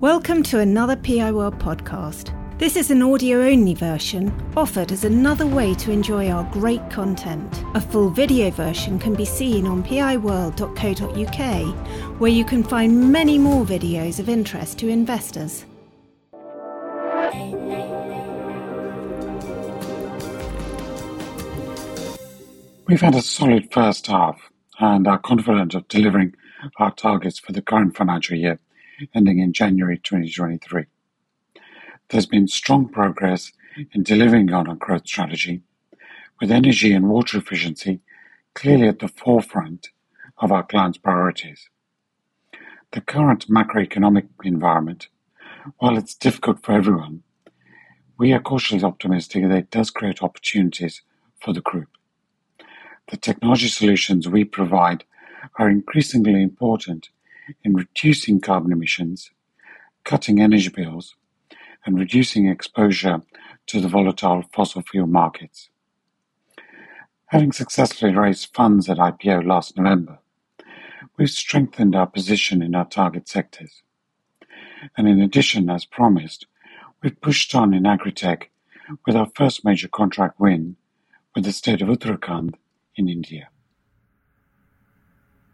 Welcome to another PI World podcast. This is an audio-only version, offered as another way to enjoy our great content. A full video version can be seen on piworld.co.uk, where you can find many more videos of interest to investors. We've had a solid first half and are confident of delivering our targets for the current financial year, ending in January 2023. There's been strong progress in delivering on our growth strategy, with energy and water efficiency clearly at the forefront of our clients' priorities. The current macroeconomic environment, while it's difficult for everyone, we are cautiously optimistic that it does create opportunities for the group. The technology solutions we provide are increasingly important in reducing carbon emissions, cutting energy bills, and reducing exposure to the volatile fossil fuel markets. Having successfully raised funds at IPO last November, we've strengthened our position in our target sectors. And in addition, as promised, we've pushed on in agri-tech with our first major contract win with the state of Uttarakhand in India.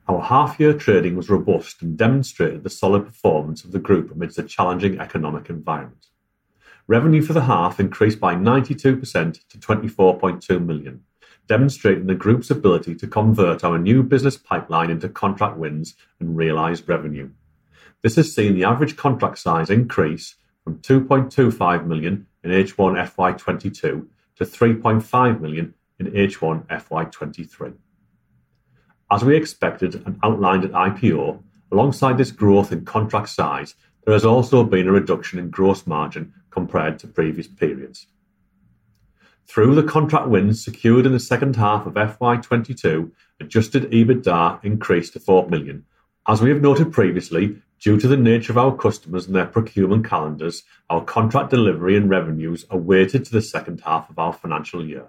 Our half-year trading was robust and demonstrated the solid performance of the group amidst a challenging economic environment. Revenue for the half increased by 92% to 24.2 million, demonstrating the group's ability to convert our new business pipeline into contract wins and realised revenue. This has seen the average contract size increase from 2.25 million in H1 FY22 to 3.5 million in H1 FY23. As we expected and outlined at IPO, alongside this growth in contract size, there has also been a reduction in gross margin compared to previous periods. Through the contract wins secured in the second half of FY22, adjusted EBITDA increased to 4 million. As we have noted previously, due to the nature of our customers and their procurement calendars, our contract delivery and revenues are weighted to the second half of our financial year.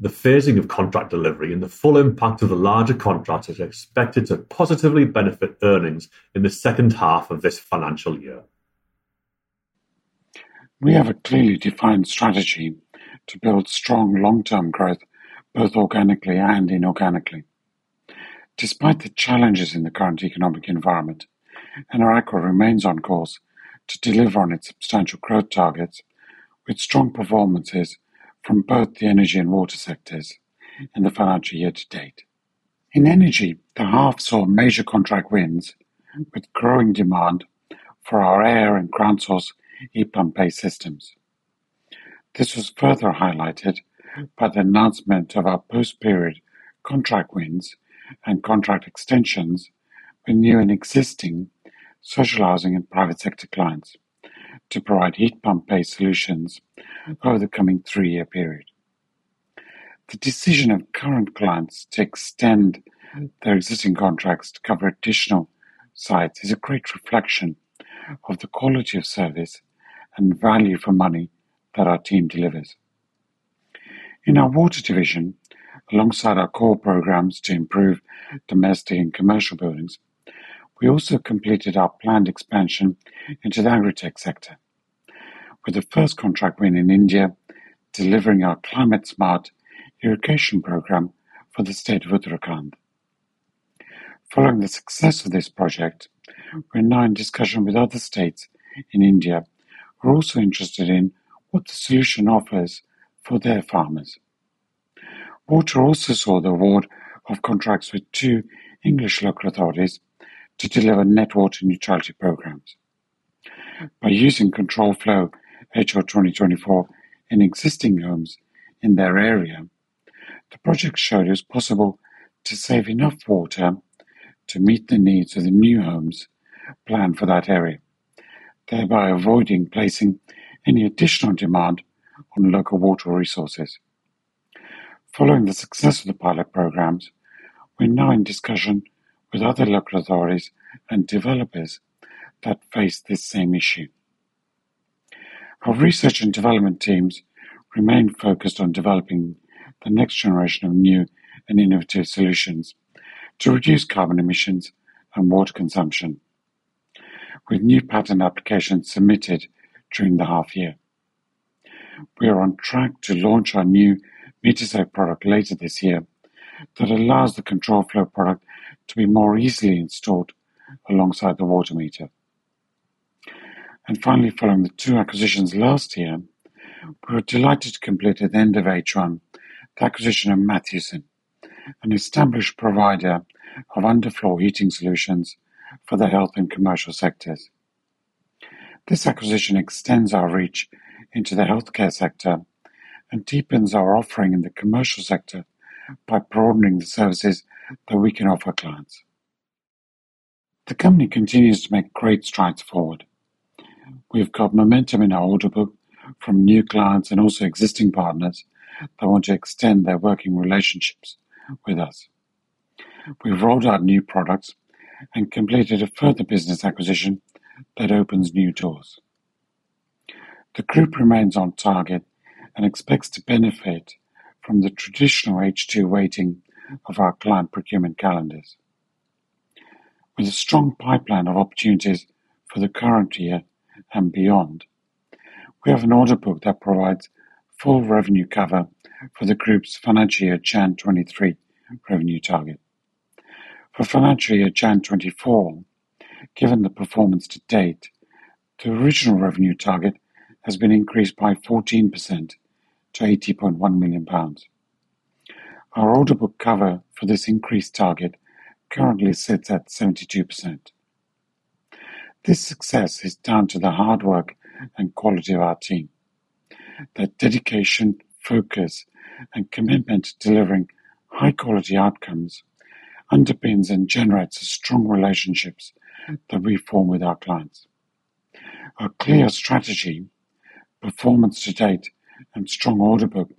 The phasing of contract delivery and the full impact of the larger contracts is expected to positively benefit earnings in the second half of this financial year. We have a clearly defined strategy to build strong long-term growth, both organically and inorganically. Despite the challenges in the current economic environment, NRAQA remains on course to deliver on its substantial growth targets with strong performances from both the energy and water sectors in the financial year to date. In energy, the half saw major contract wins with growing demand for our air and ground source e-pump-based systems. This was further highlighted by the announcement of our post-period contract wins and contract extensions with new and existing social housing and private sector clients to provide heat pump-based solutions over the coming three-year period. The decision of current clients to extend their existing contracts to cover additional sites is a great reflection of the quality of service and value for money that our team delivers. In our water division, alongside our core programs to improve domestic and commercial buildings, we also completed our planned expansion into the agri-tech sector, with the first contract win in India delivering our climate-smart irrigation program for the state of Uttarakhand. Following the success of this project, we're now in discussion with other states in India who are also interested in what the solution offers for their farmers. Water also saw the award of contracts with two English local authorities to deliver net water neutrality programs. By using control flow HL 2024 in existing homes in their area, the project showed it was possible to save enough water to meet the needs of the new homes planned for that area, thereby avoiding placing any additional demand on local water resources. Following the success of the pilot programs, we're now in discussion with other local authorities and developers that face this same issue. Our research and development teams remain focused on developing the next generation of new and innovative solutions to reduce carbon emissions and water consumption. with new patent applications submitted during the half year. We are on track to launch our new Meteosave product later this year that allows the control flow product to be more easily installed alongside the water meter. And finally, following the two acquisitions last year, we were delighted to complete at the end of H1 the acquisition of Mathewson, an established provider of underfloor heating solutions for the health and commercial sectors. This acquisition extends our reach into the healthcare sector and deepens our offering in the commercial sector by broadening the services that we can offer clients. The company continues to make great strides forward. We've got momentum in our order book from new clients and also existing partners that want to extend their working relationships with us. We've rolled out new products and completed a further business acquisition that opens new doors. The group remains on target and expects to benefit from the traditional H2 weighting of our client procurement calendars. With a strong pipeline of opportunities for the current year and beyond, we have an order book that provides full revenue cover for the group's financial year Jan 23 revenue target. For financial year Jan 24, given the performance to date, the original revenue target has been increased by 14% to £80.1 million. Our order book cover for this increased target currently sits at 72%. This success is down to the hard work and quality of our team, their dedication, focus, and commitment to delivering high-quality outcomes underpins and generates the strong relationships that we form with our clients. Our clear strategy, performance to date, and strong order book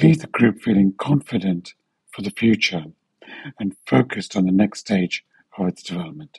leave the group feeling confident for the future and focused on the next stage of its development.